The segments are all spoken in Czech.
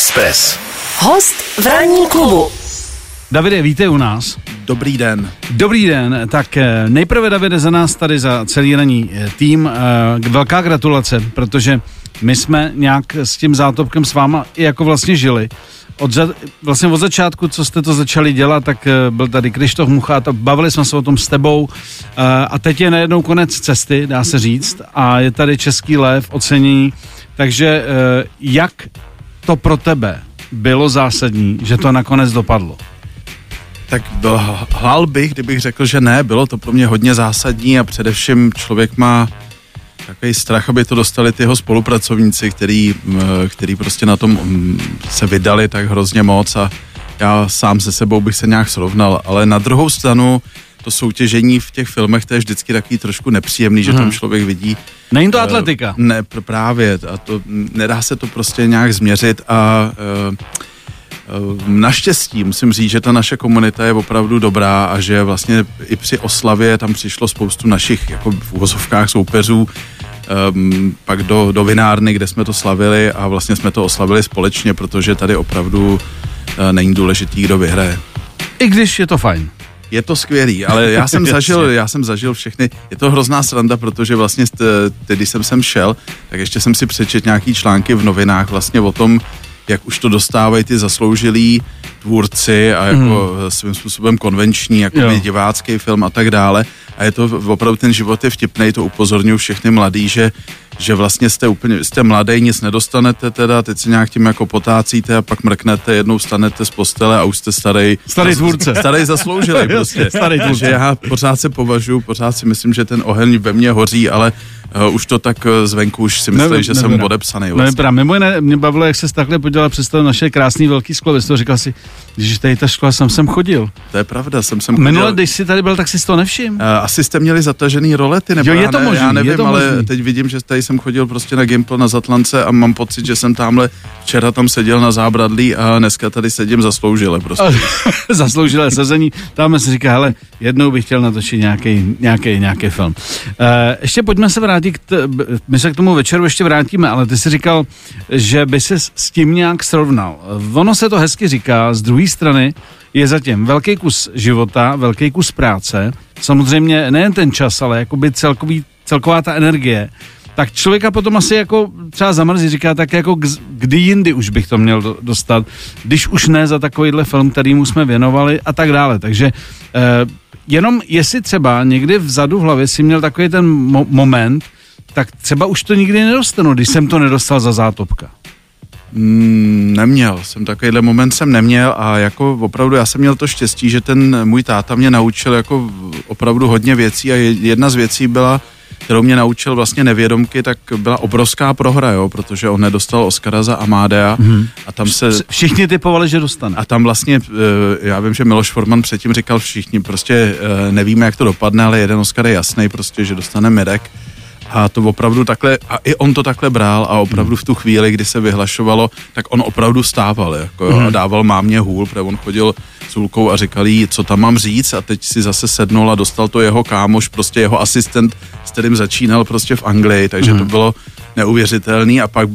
Express. Host v ranní klubu. Davide, vítej u nás. Dobrý den. Dobrý den. Tak nejprve, Davide, za nás tady, za celý ranní tým, velká gratulace, protože my jsme nějak s tím Zátopkem s váma i jako vlastně žili. Vlastně od začátku, co jste to začali dělat, tak byl tady Krištof Mucha, bavili jsme se o tom s tebou a teď je najednou konec cesty, dá se říct, a je tady Český lev, ocenění, takže jak to pro tebe bylo zásadní, že to nakonec dopadlo? Tak hlal bych, kdybych řekl, že ne, bylo to pro mě hodně zásadní a především člověk má takový strach, aby to dostali ty jeho spolupracovníci, který prostě na tom se vydali tak hrozně moc a já sám se sebou bych se nějak srovnal, ale na druhou stranu to soutěžení v těch filmech to je vždycky takový trošku nepříjemný, že tam člověk vidí. Není to atletika. Ne, právě, a to, nedá se to prostě nějak změřit a naštěstí musím říct, že ta naše komunita je opravdu dobrá a že vlastně i při oslavě tam přišlo spoustu našich jako v uvozovkách soupeřů pak do vinárny, kde jsme to slavili a vlastně jsme to oslavili společně, protože tady opravdu není důležitý, kdo vyhraje. I když je to fajn. Je to skvělý, ale já jsem zažil všechny, je to hrozná sranda, protože vlastně když jsem sem šel, tak ještě jsem si přečetl nějaký články v novinách vlastně o tom, jak už to dostávají ty zasloužilí tvůrci a jako svým způsobem konvenční, jako divácký film a tak dále. A je to opravdu, ten život je vtipnej, to upozorňuji všechny mladý, že vlastně jste mladý, nic nedostanete teda, teď se nějak tím jako potácíte a pak mrknete, jednou stanete z postele a už jste starý tvůrce. Starý zasloužilý prostě. Starý tvůrce. Takže já pořád se považuji, pořád si myslím, že ten oheň ve mně hoří, ale už to tak zvenku už si myslím, že jsem odepsaný. Vlastně. Mě bavilo, jak se takhle podělala přes to naše krásný velký sklo. Vy jsi to říkal si, že tady ta škola jsem sem chodil. To je pravda, jsem chodil. Minule, když jsi tady byl, tak si to nevšiml. Asi jste měli zatažený rolety, nebo jo, je to možný, já nevím, ale teď vidím, že tady jsem chodil prostě na Gimpl na Zatlance a mám pocit, že jsem tamhle včera tam seděl na zábradlí a dneska tady sedím zasloužile prostě. Zasloužile sezení. Tam se říká, hele, jednou bych chtěl natočit nějaký film. Ještě pojďme se vrátit, my se k tomu večeru ještě vrátíme, ale ty jsi říkal, že by se s tím nějak srovnal. Ono se to hezky říká, z druhé strany je zatím velký kus života, velký kus práce, samozřejmě nejen ten čas, ale jakoby celková ta energie. Tak člověka potom asi jako třeba zamrzí, říká tak jako kdy jindy už bych to měl dostat, když už ne za takovýhle film, kterýmu jsme věnovali a tak dále. Takže jenom jestli třeba někdy vzadu v hlavě si měl takový ten moment, tak třeba už to nikdy nedostanu, když jsem to nedostal za Zátopka. Takovýhle moment jsem neměl a jako opravdu já jsem měl to štěstí, že ten můj táta mě naučil jako opravdu hodně věcí a jedna z věcí byla, kterou mě naučil vlastně nevědomky, tak byla obrovská prohra, jo, protože on nedostal Oscara za Amadea a tam se... Všichni typovali, že dostane. A tam vlastně, já vím, že Miloš Forman předtím říkal všichni, prostě nevíme, jak to dopadne, ale jeden Oscar je jasný prostě, že dostane Mirek. A to opravdu takhle, a i on to takhle bral a opravdu v tu chvíli, kdy se vyhlašovalo, tak on opravdu stával, jako jo, a dával mámě hůl, protože on chodil s Hulkou a říkal jí, co tam mám říct a teď si zase sednul a dostal to jeho kámoš, prostě jeho asistent, s kterým začínal prostě v Anglii, takže to bylo neuvěřitelný a pak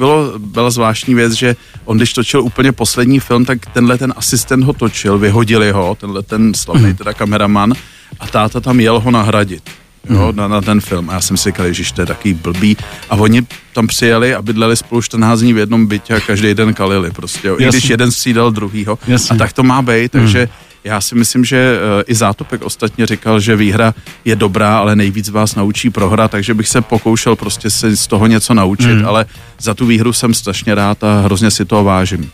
byla zvláštní věc, že on když točil úplně poslední film, tak tenhle ten asistent ho točil, vyhodili ho, tenhle ten slavný teda kameraman a táta tam jel ho nahradit. Jo, na ten film. A já jsem si říkal, ježiš, to je takový blbý. A oni tam přijeli a bydleli spolu 14 dní v jednom bytě a každý den kalili prostě. Jo. I když jeden střídal druhýho. Jasně. A tak to má být, takže já si myslím, že i Zátopek ostatně říkal, že výhra je dobrá, ale nejvíc vás naučí prohra, takže bych se pokoušel prostě se z toho něco naučit, ale za tu výhru jsem strašně rád a hrozně si toho vážím.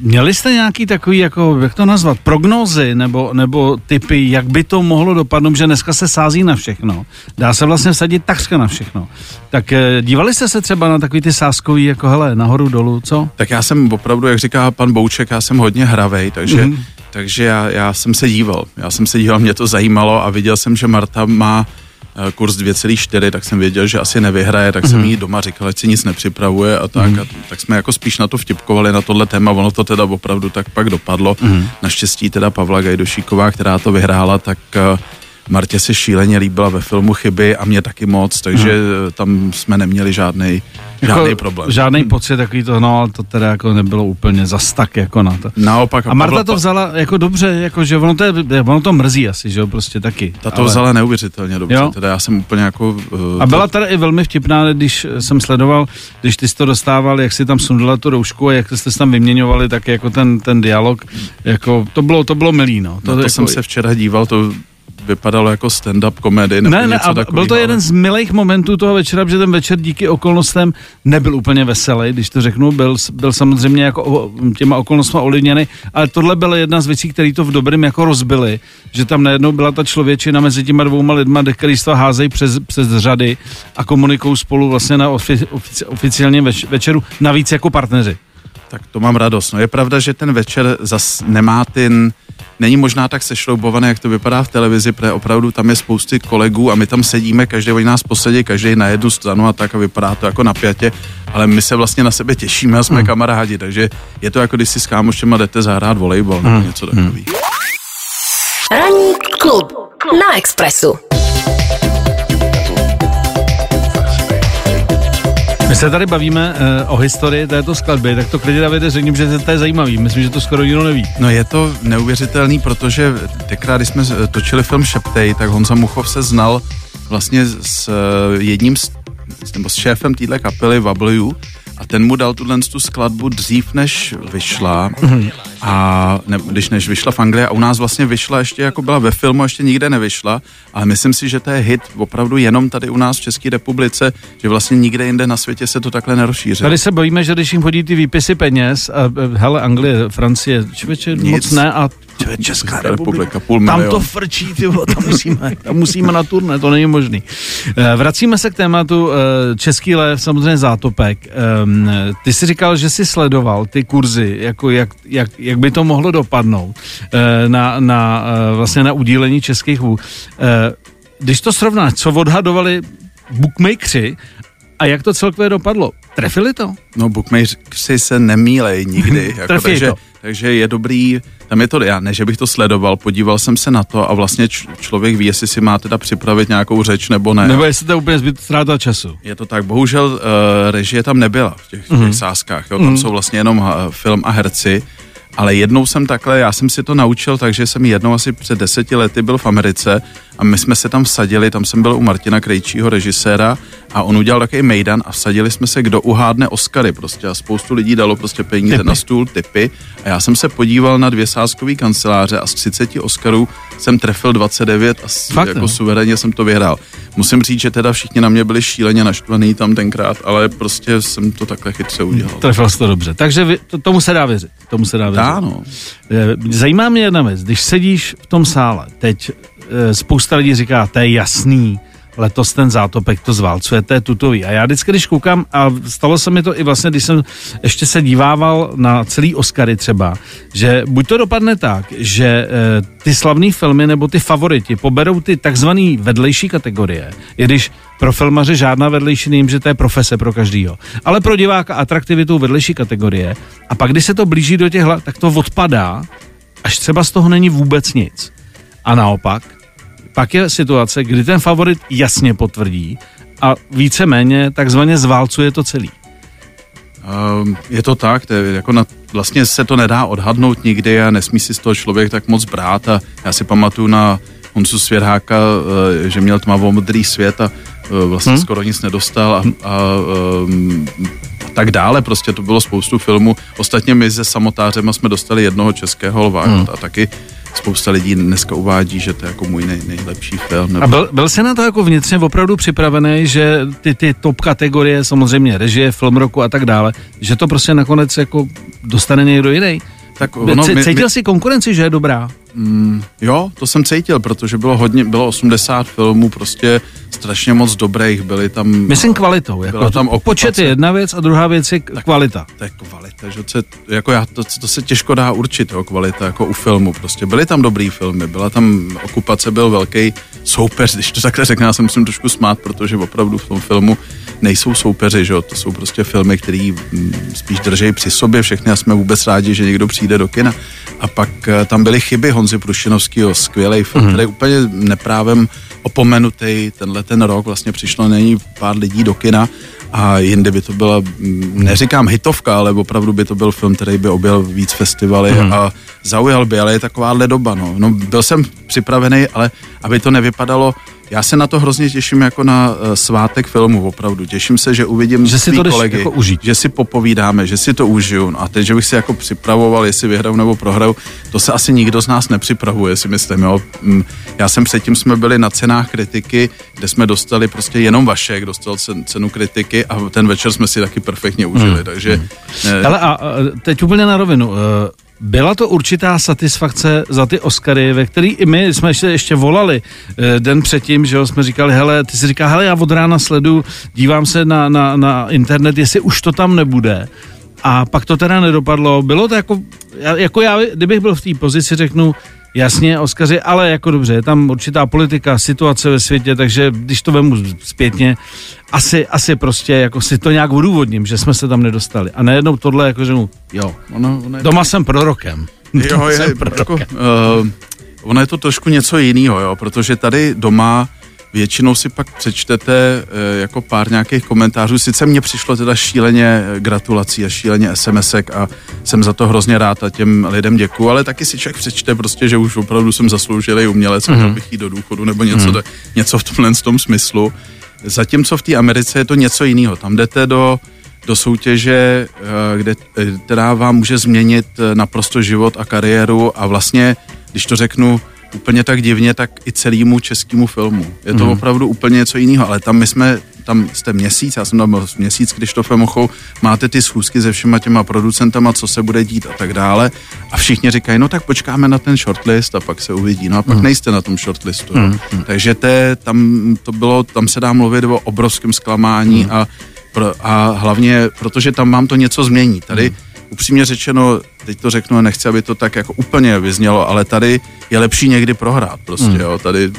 Měli jste nějaký takový, jako, jak to nazvat, prognózy nebo tipy, jak by to mohlo dopadnout, že dneska se sází na všechno. Dá se vlastně vsadit takřka na všechno. Tak dívali jste se třeba na takový ty sázkový, jako hele, nahoru, dolů, co? Tak já jsem opravdu, jak říká pan Bouček, já jsem hodně hravej, takže já jsem se díval. Mě to zajímalo a viděl jsem, že Marta má kurz 2,4, tak jsem věděl, že asi nevyhraje, tak jsem jí doma říkal, ať si nic nepřipravuje a tak. A tak jsme jako spíš na to vtipkovali, na tohle téma, ono to teda opravdu tak pak dopadlo. Naštěstí teda Pavla Gajdošíková, která to vyhrála, tak Martě se šíleně líbila ve filmu Chyby a mě taky moc, takže tam jsme neměli žádný problém. Žádný pocit takový to, no, ale to teda jako nebylo úplně zas tak jako na to. Naopak. A Marta to vzala jako dobře, jako že ono to mrzí asi, že jo, prostě taky. Ta to vzala neuvěřitelně dobře, jo? Teda já jsem úplně jako... a byla teda i velmi vtipná, když jsem sledoval, když ty jsi to dostával, jak si tam sundala tu roušku a jak jste se tam vyměňovali, tak jako ten dialog, jako to bylo milý, no. To jako... jsem se včera díval, to vypadalo jako stand-up komedie. Ne, a byl to jeden z milých momentů toho večera, protože ten večer díky okolnostem nebyl úplně veselý, když to řeknu, byl samozřejmě jako těma okolnostma olivněný, ale tohle byla jedna z věcí, které to v dobrým jako rozbily, že tam najednou byla ta člověčina mezi těma dvouma lidma, který se to házejí přes řady a komunikují spolu vlastně na oficiálně večeru, navíc jako partneři. Tak to mám radost. No je pravda, že ten večer zas nemá není možná tak sešroubované, jak to vypadá v televizi, protože opravdu tam je spousty kolegů a my tam sedíme, každý oni nás posadí, každý na jednu stranu a tak a vypadá to jako napjatě, ale my se vlastně na sebe těšíme a jsme kamarádi, takže je to jako když si s kámoštěma jdete zahrát volejbal nebo něco takový. Ranní klub na Expressu. My se tady bavíme o historii této skladby, tak to klidně, Davide, řekni, že to je zajímavý. Myslím, že to skoro nikdo neví. No je to neuvěřitelný, protože tenkrát, když jsme točili film Šeptej, tak Honza Muchov se znal vlastně s jedním, nebo s šéfem téhle kapely W a ten mu dal tu skladbu dřív, než vyšla, a než vyšla v Anglii a u nás vlastně vyšla ještě, jako byla ve filmu, ještě nikde nevyšla, ale myslím si, že to je hit opravdu jenom tady u nás v České republice, že vlastně nikde jinde na světě se to takhle nerozšířilo. Tady se bojíme, že když jim chodí ty výpisy peněz a hele, Anglie, Francie, člověče, moc ne a Česká republika, tam to frčí, tam musíme na turné, to není možný. Vracíme se k tématu Český lev, samozřejmě Zátopek. Ty jsi říkal, že jsi sledoval ty kurzy, jako jak by to mohlo dopadnout vlastně na udílení českých vů. Když to srovnáš, co odhadovali bookmakeri a jak to celkově dopadlo? Trefili to? No, bookmakeri se nemýlej nikdy. Jako, takže je dobrý, tam je to, já ne, že bych to sledoval, podíval jsem se na to a vlastně člověk ví, jestli si má teda připravit nějakou řeč nebo ne. Nebo jestli to je úplně ztráta času. Je to tak, bohužel režie tam nebyla v těch sázkách, jo, tam jsou vlastně jenom film a herci, ale jednou jsem takhle, já jsem si to naučil, takže jsem jednou asi před 10 lety byl v Americe a my jsme se tam vsadili, tam jsem byl u Martina Krejčího, režiséra, a on udělal takový mejdan a vsadili jsme se, kdo uhádne Oscary prostě a spoustu lidí dalo prostě peníze na stůl, tipy a já jsem se podíval na 2 sázkový kanceláře a z 30 Oscarů jsem trefil 29 a fakt, jako suverénně jsem to vyhrál. Musím říct, že teda všichni na mě byli šíleně naštvaný tam tenkrát, ale prostě jsem to takhle chytře udělal. Trefil jsi to dobře, takže tomu se dá věřit. Ano. Zajímá mě jedna věc, když sedíš v tom sále, teď spousta lidí říká, to je jasný, letos ten Zátopek to zválcuje, to je tutový. A já vždycky, když koukám, a stalo se mi to i vlastně, když jsem ještě se dívával na celý Oscary třeba, že buď to dopadne tak, že ty slavný filmy nebo ty favoriti poberou ty takzvaný vedlejší kategorie, i když pro filmaře žádná vedlejší není, že to je profese pro každýho, ale pro diváka atraktivitou vedlejší kategorie a pak, když se to blíží do těch hlad, tak to odpadá, až třeba z toho není vůbec nic. A naopak, pak je situace, kdy ten favorit jasně potvrdí a víceméně takzvaně zválcuje to celý. Je to tak, to je jako vlastně se to nedá odhadnout nikdy a nesmí si z toho člověk tak moc brát a já si pamatuju na Honzu Svěrháka, že měl Mavo-Modrý svět a vlastně skoro nic nedostal a tak dále, prostě to bylo spoustu filmů. Ostatně my se Samotářema jsme dostali jednoho Českého lva a taky spousta lidí dneska uvádí, že to je jako můj nejlepší film. Nebo... A byl jsi na to jako vnitřně opravdu připravený, že ty top kategorie, samozřejmě režie, film roku a tak dále, že to prostě nakonec jako dostane někdo jiný? Tak ono, cítil jsi konkurenci, že je dobrá? Jo, to jsem cítil, protože bylo 80 filmů, prostě strašně moc dobrých, byly tam... Myslím kvalitou, jako tam počet je jedna věc a druhá věc je kvalita. To je kvalita, že to se těžko dá určit, jo, kvalita, jako u filmu prostě. Byly tam dobrý filmy, byla tam Okupace, byl velký soupeř, když to takhle řekne, já se musím trošku smát, protože opravdu v tom filmu nejsou soupeři, že jo, to jsou prostě filmy, který spíš držejí při sobě všechny a jsme vůbec rádi, že někdo přijde do kina. A pak tam byly chyby Honzy Prušinovskýho, skvělej film, který úplně neprávem opomenutý tenhle ten rok, vlastně přišlo není pár lidí do kina a jindy by to byla, neříkám hitovka, ale opravdu by to byl film, který by objel víc festivaly a zaujal by, ale je takováhle doba, no. Byl jsem připravený, ale aby to nevypadalo, já se na to hrozně těším jako na svátek filmu, opravdu. Těším se, že uvidím svý kolegy, jako že si popovídáme, že si to užiju. No a teď, že bych si jako připravoval, jestli vyhraju nebo prohraju, to se asi nikdo z nás nepřipravuje, si myslím, jo. Já jsem předtím, jsme byli na cenách kritiky, kde jsme dostali prostě jenom Vašek, dostal cenu kritiky a ten večer jsme si taky perfektně užili, takže... Ale a teď úplně na rovinu... Byla to určitá satisfakce za ty Oscary, ve který i my jsme ještě volali den předtím, že jo, jsme říkali, hele, ty si říká, hele, já od rána sledu, dívám se na internet, jestli už to tam nebude. A pak to teda nedopadlo. Bylo to jako já, kdybych byl v té pozici, řeknu, jasně, Oscaři, ale jako dobře, je tam určitá politika, situace ve světě, takže když to vemu zpětně, asi prostě jako si to nějak odůvodním, že jsme se tam nedostali. A najednou tohle, jako že mu, jo, doma jsem prorokem. Jo, je, jako, ono je to trošku něco jinýho, jo, protože tady doma většinou si pak přečtete jako pár nějakých komentářů. Sice mně přišlo teda šíleně gratulací a šíleně SMSek a jsem za to hrozně rád a těm lidem děkuju, ale taky si člověk přečte prostě, že už opravdu jsem zasloužilý umělec, měl bych jít do důchodu nebo něco v tomhle tom smyslu. Zatímco v té Americe je to něco jiného. Tam jdete do soutěže, která vám může změnit naprosto život a kariéru a vlastně, když to řeknu úplně tak divně, tak i celému českému filmu. Je to opravdu úplně něco jiného, ale tam my jsme, tam jste měsíc, já jsem tam byl měsíc, Krištofem Muchou, máte ty schůzky se všema těma producentama, co se bude dít a tak dále a všichni říkají, no tak počkáme na ten shortlist a pak se uvidí, no a pak nejste na tom shortlistu. Takže tam se dá mluvit o obrovském zklamání a hlavně, protože tam vám to něco změní. Tady upřímně řečeno, teď to řeknu, nechci, aby to tak jako úplně vyznělo, ale tady je lepší někdy prohrát prostě, jo. Tady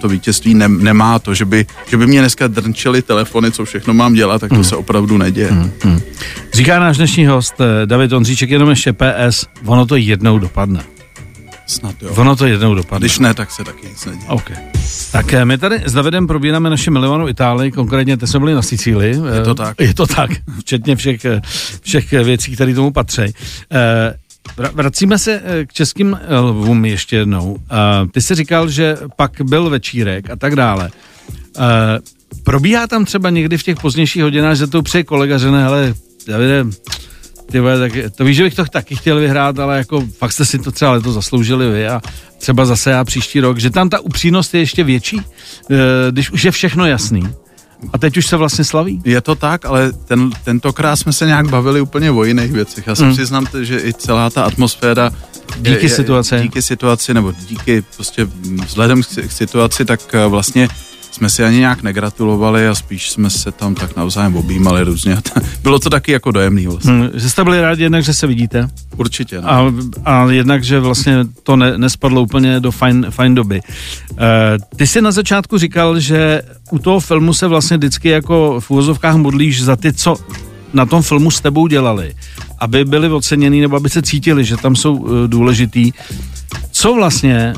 to vítězství nemá to, že by mě dneska drnčily telefony, co všechno mám dělat, tak to se opravdu neděje. Říká náš dnešní host David Ondříček, jenom ještě PS, ono to jednou dopadne. Snad jo. Ono to jednou dopadne. Když ne, tak se taky nic neděje. Okay. Tak my tady s Davidem probíráme naši milovanou Itálii, konkrétně teď jsme byli na Sicílii. Je to tak. Je to tak, včetně všech věcí, které tomu patří. Vracíme se k Českým lvům ještě jednou. Ty jsi říkal, že pak byl večírek a tak dále. Probíhá tam třeba někdy v těch pozdějších hodinách, že to přeje kolega, že ne, hele, Davide, tak, to víš, že bych to taky chtěl vyhrát, ale jako fakt jste si to třeba letos zasloužili vy a třeba zase já příští rok, že tam ta upřímnost je ještě větší, když už je všechno jasný. A teď už se vlastně slaví. Je to tak, ale tentokrát jsme se nějak bavili úplně o jiných věcech. Já se přiznám, že i celá ta atmosféra díky situaci, nebo díky prostě vzhledem k situaci, tak vlastně jsme si ani nějak negratulovali a spíš jsme se tam tak navzájem objímali různě. Bylo to taky jako dojemný vlastně. Že jste byli rádi jednak, že se vidíte. Určitě. No. A jednak, že vlastně to nespadlo úplně do fajn doby. Ty jsi na začátku říkal, že u toho filmu se vlastně vždycky jako v uvozovkách modlíš za ty, co na tom filmu s tebou dělali, aby byli oceněný nebo aby se cítili, že tam jsou důležitý. Co vlastně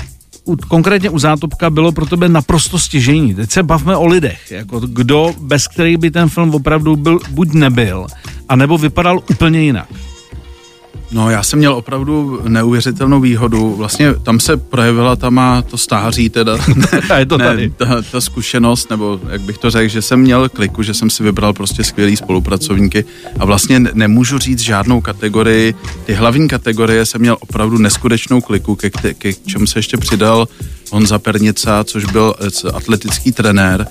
konkrétně u Zátopka bylo pro tebe naprosto stěžejní. Teď se bavme o lidech, jako kdo, bez kterých by ten film opravdu byl, buď nebyl, anebo vypadal úplně jinak. No, já jsem měl opravdu neuvěřitelnou výhodu. Vlastně tam se projevila to stáří teda. Je to tady. Ne, ta zkušenost, nebo jak bych to řekl, že jsem měl kliku, že jsem si vybral prostě skvělý spolupracovníky a vlastně nemůžu říct žádnou kategorii. Ty hlavní kategorie jsem měl opravdu neskutečnou kliku, ke čemu se ještě přidal Honza Pernica, což byl atletický trenér,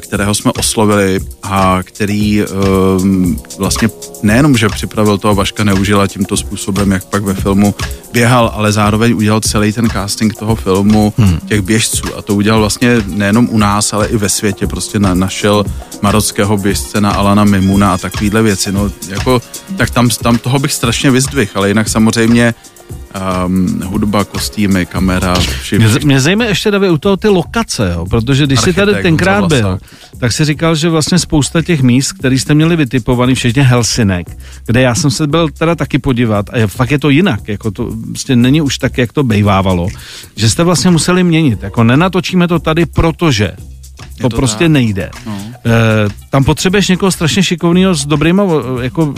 kterého jsme oslovili a který vlastně nejenom, že připravil toho Vaška Neužila tímto způsobem, jak pak ve filmu běhal, ale zároveň udělal celý ten casting toho filmu, těch běžců. A to udělal vlastně nejenom u nás, ale i ve světě. Prostě našel marockého běžce na Alana Mimuna a takovýhle věci. No, jako, tak tam toho bych strašně vyzdvihl, ale jinak samozřejmě hudba, kostýmy, kamera, všichni. Mě zajímá ještě, David, u toho ty lokace, jo? Protože když jsi tady tenkrát byl, tak si říkal, že vlastně spousta těch míst, které jste měli vytipovaný, včetně Helsinek, kde já jsem se byl teda taky podívat a fakt je to jinak, jako to vlastně není už tak, jak to bejvávalo, že jste vlastně museli měnit, jako nenatočíme to tady, protože to prostě nejde. No. Tam potřebuješ někoho strašně šikovného s dobrýma jako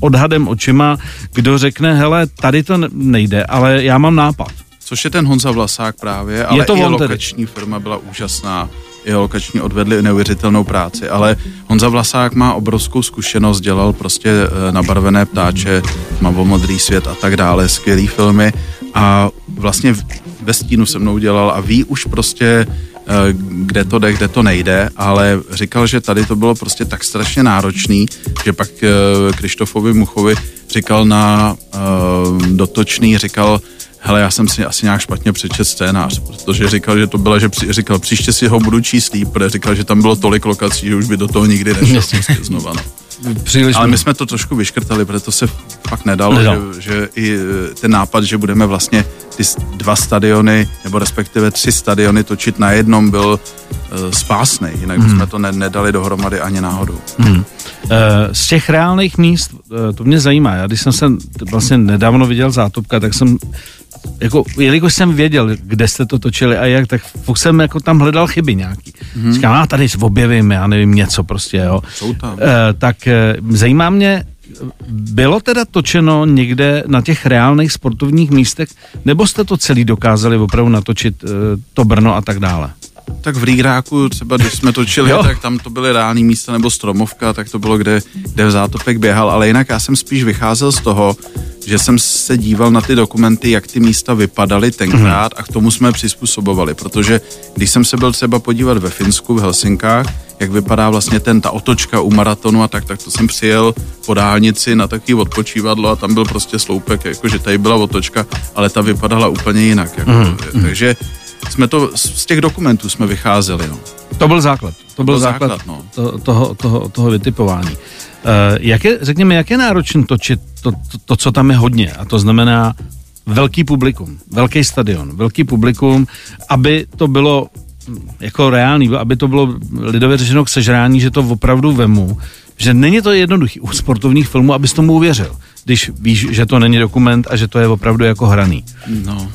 odhadem očima, kdo řekne, hele, tady to nejde, ale já mám nápad. Což je ten Honza Vlasák právě, ale i lokační firma byla úžasná. I lokační odvedli neuvěřitelnou práci, ale Honza Vlasák má obrovskou zkušenost, dělal prostě Nabarvené ptáče, Mavo-Modrý svět a tak dále, skvělý filmy a vlastně ve stínu se mnou dělal a ví už prostě, kde to jde, kde to nejde, ale říkal, že tady to bylo prostě tak strašně náročný, že pak Krištofovi Muchovi říkal na dotočný, říkal, hele, já jsem si asi nějak špatně přečet scénář, protože říkal, že to bylo, že říkal, příště si ho budu číst líp, protože říkal, že tam bylo tolik lokací, že už by do toho nikdy nešel znova. No. Ale my jsme to trošku vyškrtali, protože to se fakt nedalo, že i ten nápad, že budeme vlastně ty dva stadiony, nebo respektive 3 stadiony točit na jednom, byl spásný, jinak jsme to nedali dohromady ani náhodou. Z těch reálných míst, to mě zajímá, já když jsem se vlastně nedávno viděl Zátopka, tak jsem jako, jelikož jsem věděl, kde jste to točili a jak, tak jsem jako tam hledal chyby nějaký. Říkám, já tady objevím, já nevím, něco prostě, jo. Tak zajímá mě, bylo teda točeno někde na těch reálných sportovních místech, nebo jste to celý dokázali opravdu natočit to Brno a tak dále? Tak v Rýgráku třeba, když jsme točili, tak tam to byly reální místa, nebo Stromovka, tak to bylo, kde v Zátopek běhal, ale jinak já jsem spíš vycházel z toho, že jsem se díval na ty dokumenty, jak ty místa vypadaly tenkrát a k tomu jsme přizpůsobovali, protože když jsem se byl třeba podívat ve Finsku, v Helsinkách, jak vypadá vlastně ta otočka u maratonu a tak to jsem přijel po dálnici na takový odpočívadlo a tam byl prostě sloupek, jakože tady byla otočka, ale ta vypadala úplně jinak. Jako, takže jsme to, z těch dokumentů jsme vycházeli. No. To byl základ. To byl základ. toho vytipování. Jak je náročné točit to, co tam je hodně, a to znamená velký publikum, velký stadion, velký publikum, aby to bylo jako reálný, aby to bylo lidově řečeno k sežrání, že to opravdu vemu, že není to jednoduchý u sportovních filmů, abys tomu uvěřil, když víš, že to není dokument a že to je opravdu jako hraný. No,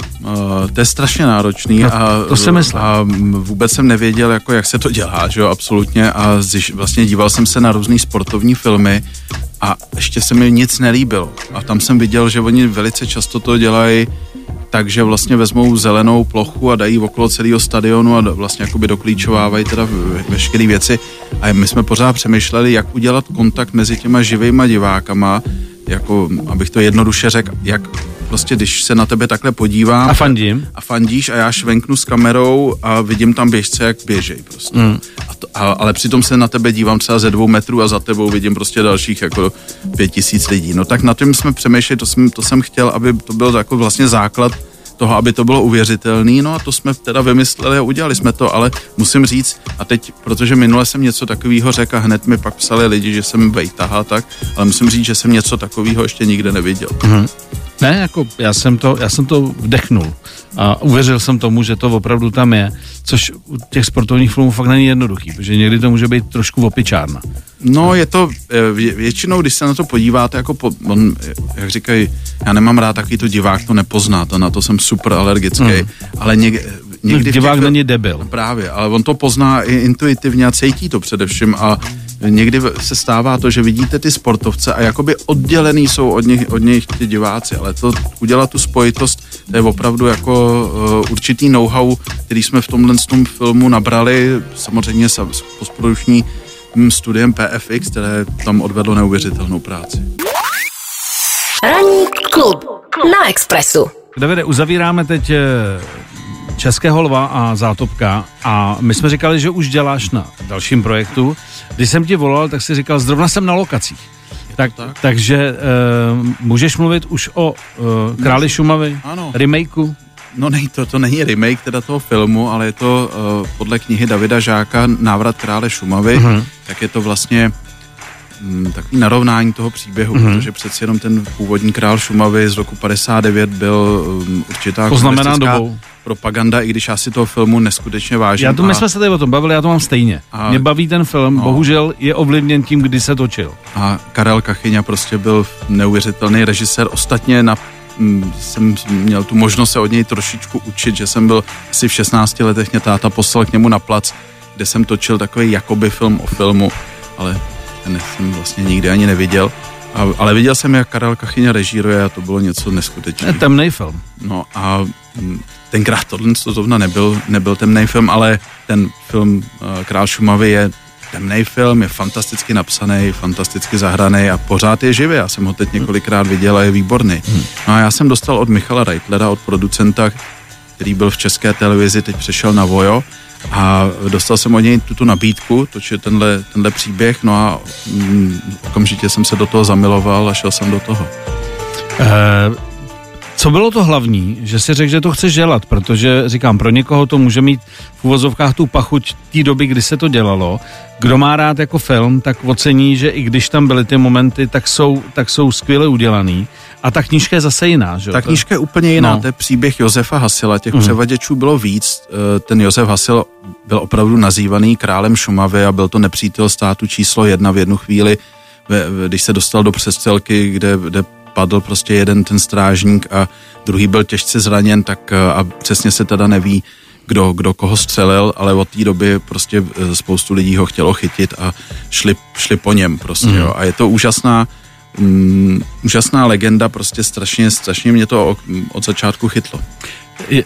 to je strašně náročný. To se myslí. A vůbec jsem nevěděl, jako, jak se to dělá, že jo, absolutně. A vlastně díval jsem se na různý sportovní filmy a ještě se mi nic nelíbilo. A tam jsem viděl, že oni velice často to dělají, takže vlastně vezmou zelenou plochu a dají okolo celého stadionu a vlastně jakoby doklíčovávají teda veškeré věci. A my jsme pořád přemýšleli, jak udělat kontakt mezi těma živejma divákama, jako, abych to jednoduše řekl, jak prostě, když se na tebe takhle podívám a fandíš a já švenknu s kamerou a vidím tam běžce, jak běžej prostě. Ale přitom se na tebe dívám třeba ze 2 metrů a za tebou vidím prostě dalších jako 5000 lidí. No tak na tím jsme přemýšleli, to jsem chtěl, aby to byl jako vlastně základ toho, aby to bylo uvěřitelný, no a to jsme teda vymysleli a udělali jsme to, ale musím říct, a teď, protože minule jsem něco takového řekl a hned mi pak psali lidi, že jsem vejtaha, tak, ale musím říct, že jsem něco takového ještě nikde neviděl. Ne, jako já jsem to vdechnul a uvěřil jsem tomu, že to opravdu tam je, což u těch sportovních filmů fakt není jednoduchý, protože někdy to může být trošku opičárna. No, je to většinou, když se na to podíváte, jako jak říkají, já nemám rád takový, to divák to nepozná, to na to jsem super alergický, ale někdy divák není debil. Právě, ale on to pozná i intuitivně a cítí to především a někdy se stává to, že vidíte ty sportovce a jakoby oddělený jsou od nich ty diváci, ale to udělat tu spojitost, to je opravdu jako určitý know-how, který jsme v tomhle filmu nabrali, samozřejmě s postprodučním studiem PFX, které tam odvedlo neuvěřitelnou práci. Ranní klub na Expressu. Davide, uzavíráme teď Českého lva a Zátopka a my jsme říkali, že už děláš na dalším projektu. Když jsem ti volal, tak jsi říkal, zrovna jsem na lokacích. Tak? Takže můžeš mluvit už o Králi Šumavy, ano. Remakeu? No ne, to není remake teda toho filmu, ale je to podle knihy Davida Žáka Návrat Krále Šumavy, tak je to vlastně takový narovnání toho příběhu, protože přeci jenom ten původní Král Šumavy z roku 59 byl určitá komunistická propaganda, i když já si toho filmu neskutečně vážím. My jsme se tady o tom bavili, já to mám stejně. Mě baví ten film, bohužel je ovlivněn tím, kdy se točil. A Karel Kachyňa prostě byl neuvěřitelný režisér. Ostatně jsem měl tu možnost se od něj trošičku učit, že jsem byl asi v 16 letech, mě táta poslal k němu na plac, kde jsem točil takový jakoby film o filmu, ale ten jsem vlastně nikdy ani neviděl. Ale viděl jsem, jak Karel Kachyňa režíruje, a to bylo něco neskutečného. Temnej film. No a tenkrát tohle zrovna nebyl temnej film, ale ten film Král Šumavy je temnej film, je fantasticky napsaný, fantasticky zahraný a pořád je živý. Já jsem ho teď několikrát viděl a je výborný. No a já jsem dostal od Michala Reitlera, od producenta, který byl v České televizi, teď přešel na Voyo, a dostal jsem od něj tuto nabídku, točit tenhle příběh, no a okamžitě jsem se do toho zamiloval a šel jsem do toho. Co bylo to hlavní, že si řekl, že to chceš dělat, protože říkám, pro někoho to může mít v uvozovkách tu pachuť té doby, kdy se to dělalo. Kdo má rád jako film, tak ocení, že i když tam byly ty momenty, tak jsou skvěle udělaný. A ta knížka je zase jiná, že? Ta knížka je úplně jiná, to je příběh Josefa Hasila, těch převaděčů bylo víc. Ten Josef Hasil byl opravdu nazývaný králem Šumavy a byl to nepřítel státu číslo 1 v jednu chvíli, když se dostal do přestřelky, kde padl prostě jeden ten strážník a druhý byl těžce zraněn, tak a přesně se teda neví, kdo koho střelil, ale od té doby prostě spoustu lidí ho chtělo chytit a šli po něm prostě, jo. A je to úžasná legenda, prostě strašně mě to od začátku chytlo.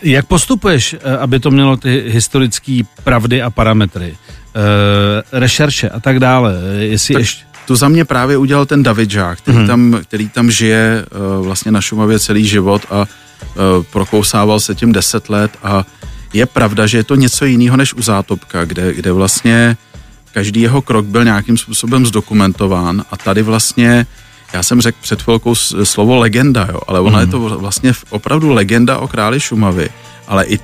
Jak postupuješ, aby to mělo ty historické pravdy a parametry? Rešerše a tak dále. To za mě právě udělal ten David Žák, který tam žije vlastně na Šumavě celý život a prokousával se tím 10 let, a je pravda, že je to něco jiného než u Zátopka, kde vlastně každý jeho krok byl nějakým způsobem zdokumentován, a tady vlastně, já jsem řekl před chvilkou slovo legenda, jo, ale ona je to vlastně opravdu legenda o králi Šumavy, ale i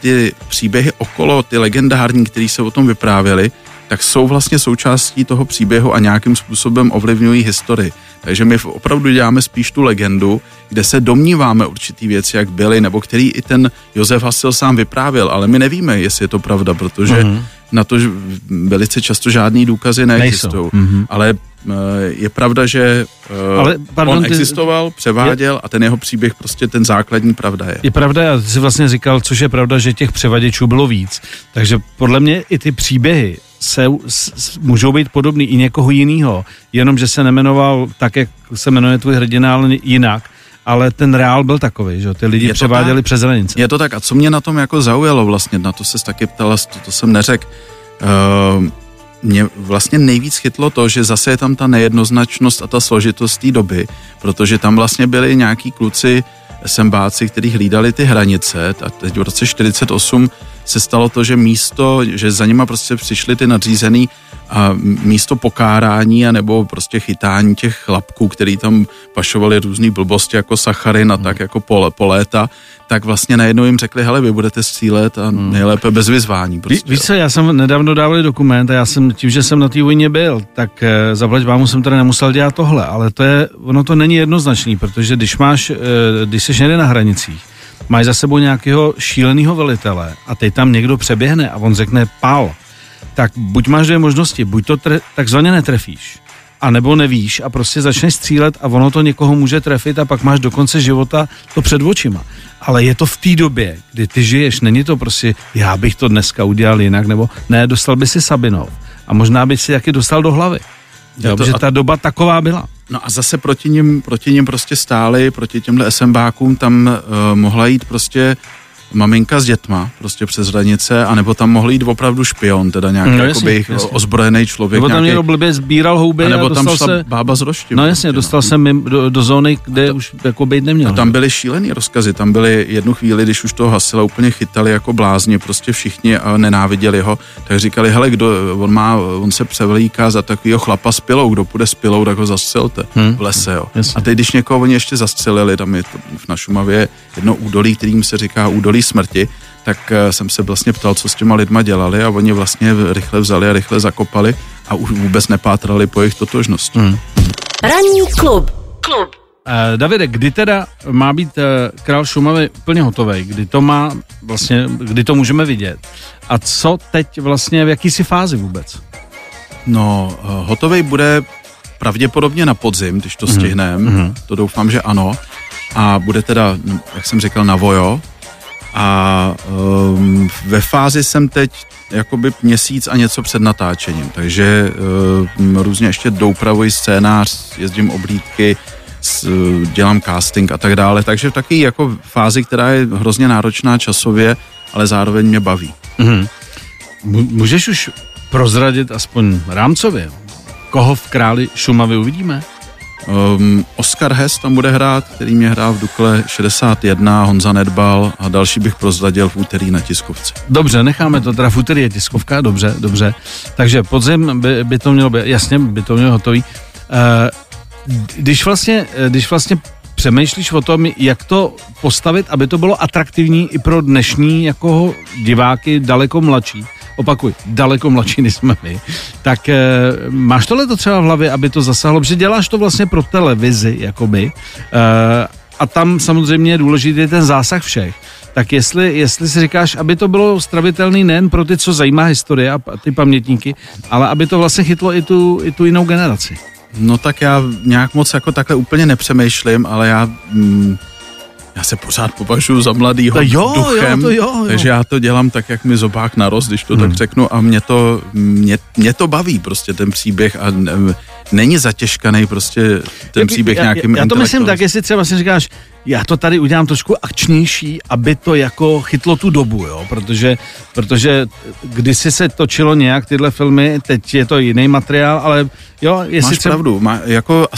ty příběhy okolo, ty legendární, který se o tom vyprávěli, tak jsou vlastně součástí toho příběhu a nějakým způsobem ovlivňují historii. Takže my opravdu děláme spíš tu legendu, kde se domníváme určitý věci, jak byly, nebo který i ten Josef Hasil sám vyprávěl, ale my nevíme, jestli je to pravda, protože na to velice často žádný důkazy neexistují. Ale je pravda, že on existoval, převáděl a ten jeho příběh prostě ten základní pravda je. Je pravda, já si vlastně říkal, což je pravda, že těch převaděčů bylo víc. Takže podle mě i ty příběhy můžou být podobný i někoho jinýho, jenomže se nejmenoval tak, jak se jmenuje tvůj hrdina, ale jinak, ale ten reál byl takový, že ty lidi převáděli přes hranice. Je to tak, a co mě na tom jako zaujalo vlastně, na to se taky ptala, to jsem neřekl, mě vlastně nejvíc chytlo to, že zase je tam ta nejednoznačnost a ta složitost té doby, protože tam vlastně byli nějaký kluci, sembáci, kteří hlídali ty hranice, a teď v roce 48 se stalo to, že za nima prostě přišli ty nadřízený a místo pokárání anebo prostě chytání těch chlapků, který tam pašovali různý blbosti jako sacharin a tak jako poléta, tak vlastně najednou jim řekli, hele, vy budete střílet a nejlépe bez vyzvání. Prostě. Víš co, já jsem nedávno dával dokument a já jsem tím, že jsem na té vojně byl, tak zaplať bámu jsem teda nemusel dělat tohle, ale ono to není jednoznačný, protože když jsi někde na hranicích, máš za sebou nějakého šíleného velitele a teď tam někdo přeběhne a on řekne pál, tak buď máš dvě možnosti, buď to takzvaně netrefíš, anebo nevíš a prostě začneš střílet a ono to někoho může trefit a pak máš do konce života to před očima. Ale je to v té době, kdy ty žiješ, není to prostě, já bych to dneska udělal jinak, nebo ne, dostal by si sabinou a možná by si taky dostal do hlavy, protože ta doba taková byla. No a zase proti nim prostě stáli, proti těmhle SMBákům tam mohla jít prostě maminka s dětma, prostě přes hranice, anebo tam mohl jít opravdu špion, teda nějaký ozbrojený člověk. Nebo tam někdo blbě sbíral houby nebo tam šla bába s roštěm. No jasně, dostal se do zóny, kde už jako být neměl. Tam byly šílený rozkazy, tam byly jednu chvíli, když už toho Hasila úplně chytali jako blázni, prostě všichni a nenáviděli ho, tak říkali, hele, on se převlíká za takovýho chlapa s pilou, kdo půjde s pilou, tak ho zastřelte v lese, jo. Jasně. A teď, když někoho oni ještě zastřelili, tam je na Šumavě jedno údolí, kterým se říká údolí smrti, tak jsem se vlastně ptal, co s těma lidma dělali, a oni vlastně rychle vzali a rychle zakopali a už vůbec nepátrali po jejich totožnosti. Ranní klub. Davide, kdy teda má být Král Šumavy úplně hotovej? Kdy to má vlastně, kdy to můžeme vidět? A co teď vlastně, v jakýsi fázi vůbec? No, hotovej bude pravděpodobně na podzim, když to stihneme, to doufám, že ano. A bude teda, jak jsem říkal, na Voyo. A ve fázi jsem teď jakoby měsíc a něco před natáčením, takže různě ještě doupravuji scénář, jezdím oblídky, dělám casting a tak dále, takže taky jako fázi, která je hrozně náročná časově, ale zároveň mě baví. Můžeš už prozradit aspoň rámcově, koho v Králi Šumavy uvidíme? Oscar Hess tam bude hrát, který mě hrá v Dukle 61, Honza Nedbal a další bych prozradil v úterý na tiskovce. Dobře, necháme to, teda v úterý je tiskovka, dobře. Takže podzim by to mělo být, jasně, by to mělo hotový. Když vlastně přemýšlíš o tom, jak to postavit, aby to bylo atraktivní i pro dnešní jako diváky daleko mladší, opakuj, daleko mladší než jsme my, tak máš tohleto třeba v hlavě, aby to zasáhlo, protože děláš to vlastně pro televizi, jakoby, a tam samozřejmě je důležitý ten zásah všech. Tak jestli si říkáš, aby to bylo stravitelný nejen pro ty, co zajímá historie a ty pamětníky, ale aby to vlastně chytlo i tu jinou generaci. No tak já nějak moc jako takhle úplně nepřemýšlím, ale já se pořád považuji za mladýho duchem, takže já to dělám tak, jak mi zobák narost, když to tak řeknu, a mě to baví prostě ten příběh a není zatěžkanej prostě ten příběh nějakým... Já to myslím tak, jestli třeba si říkáš, já to tady udělám trošku akčnější, aby to jako chytlo tu dobu, jo, protože kdysi se točilo nějak tyhle filmy, teď je to jiný materiál, ale jo, jestli... Máš pravdu, jako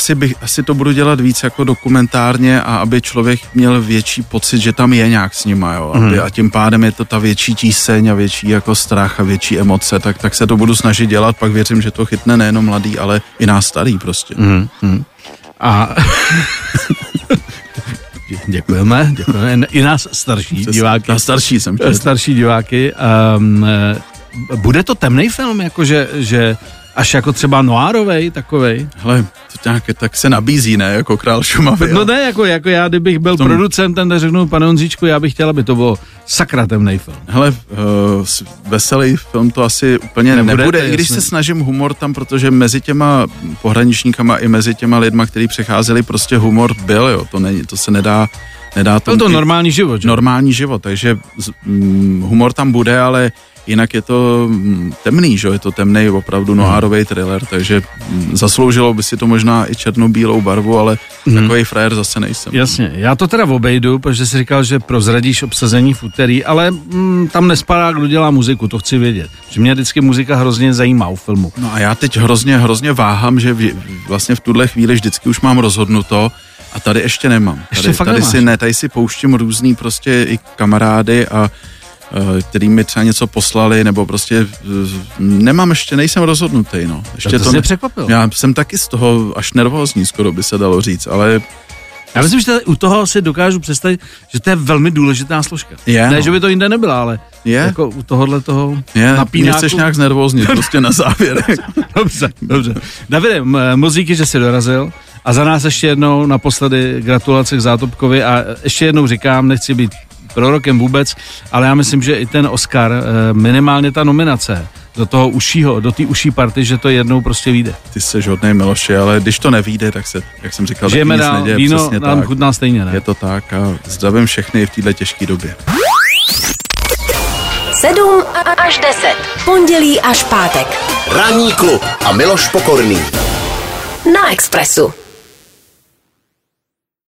asi to budu dělat víc jako dokumentárně a aby člověk měl větší pocit, že tam je nějak s nima, jo, a tím pádem je to ta větší tíseň a větší jako strach a větší emoce, tak se to budu snažit dělat, pak věřím, že to chytne nejenom mladý, ale i nás starý prostě. A... Děkujeme. I nás starší diváky. Starší diváky. Bude to temnej film, jakože až jako třeba noirovej, takovej? Hele, to nějaké tak se nabízí, ne, jako Král Šumavy. No ne, jako já, kdybych byl producentem, tak řeknu, pane Ondříčku, já bych chtěl, aby to bylo sakra temnej film. Hele, veselý film to asi úplně nebude, i když se snažím humor tam, protože mezi těma pohraničníkama i mezi těma lidma, kteří přecházeli, prostě humor byl, jo, to se nedá to... To normální život, že? Normální život, takže humor tam bude, ale jinak je to temný, že? Je to temnej, opravdu noárovej thriller, takže zasloužilo by si to možná i černobílou barvu, ale takovej frajer zase nejsem. Jasně, já to teda obejdu, protože jsi říkal, že prozradíš obsazení v úterý, ale tam nespadá, kdo dělá muziku, to chci vědět. Že mě vždycky muzika hrozně zajímá u filmu. No a já teď hrozně váhám, že vlastně v tuhle chvíli vždycky už mám rozhodnuto, a tady ještě nemám. Tady si pouštím různý prostě i kamarády a který mi třeba něco poslali, nebo prostě nejsem rozhodnutý, no. Ještě to nepřekvapilo. Já jsem taky z toho až nervózní, skoro by se dalo říct, ale... Já myslím, že u toho si dokážu představit, že to je velmi důležitá složka. Ne, že by to jinde nebyla, ale jako u tohohletoho napínáku... Nechceš nějak znervóznit, prostě na závěr. Dobře. Davide, moc díky, že jsi dorazil. A za nás ještě jednou naposledy gratulace k Zátopkovi a ještě jednou říkám, nechci být prorokem vůbec, ale já myslím, že i ten Oscar, minimálně ta nominace do té uší party, že to jednou prostě vyjde. Ty seš hodnej, Miloši, ale když to nevyjde, tak se, jak jsem říkal, tak nic neděje. Víno nám chutná stejně, ne? Je to tak a zdravím všechny v této těžké době. 7 až 10. Pondělí až pátek. Ranní klub a Miloš Pokorný. Na Expressu.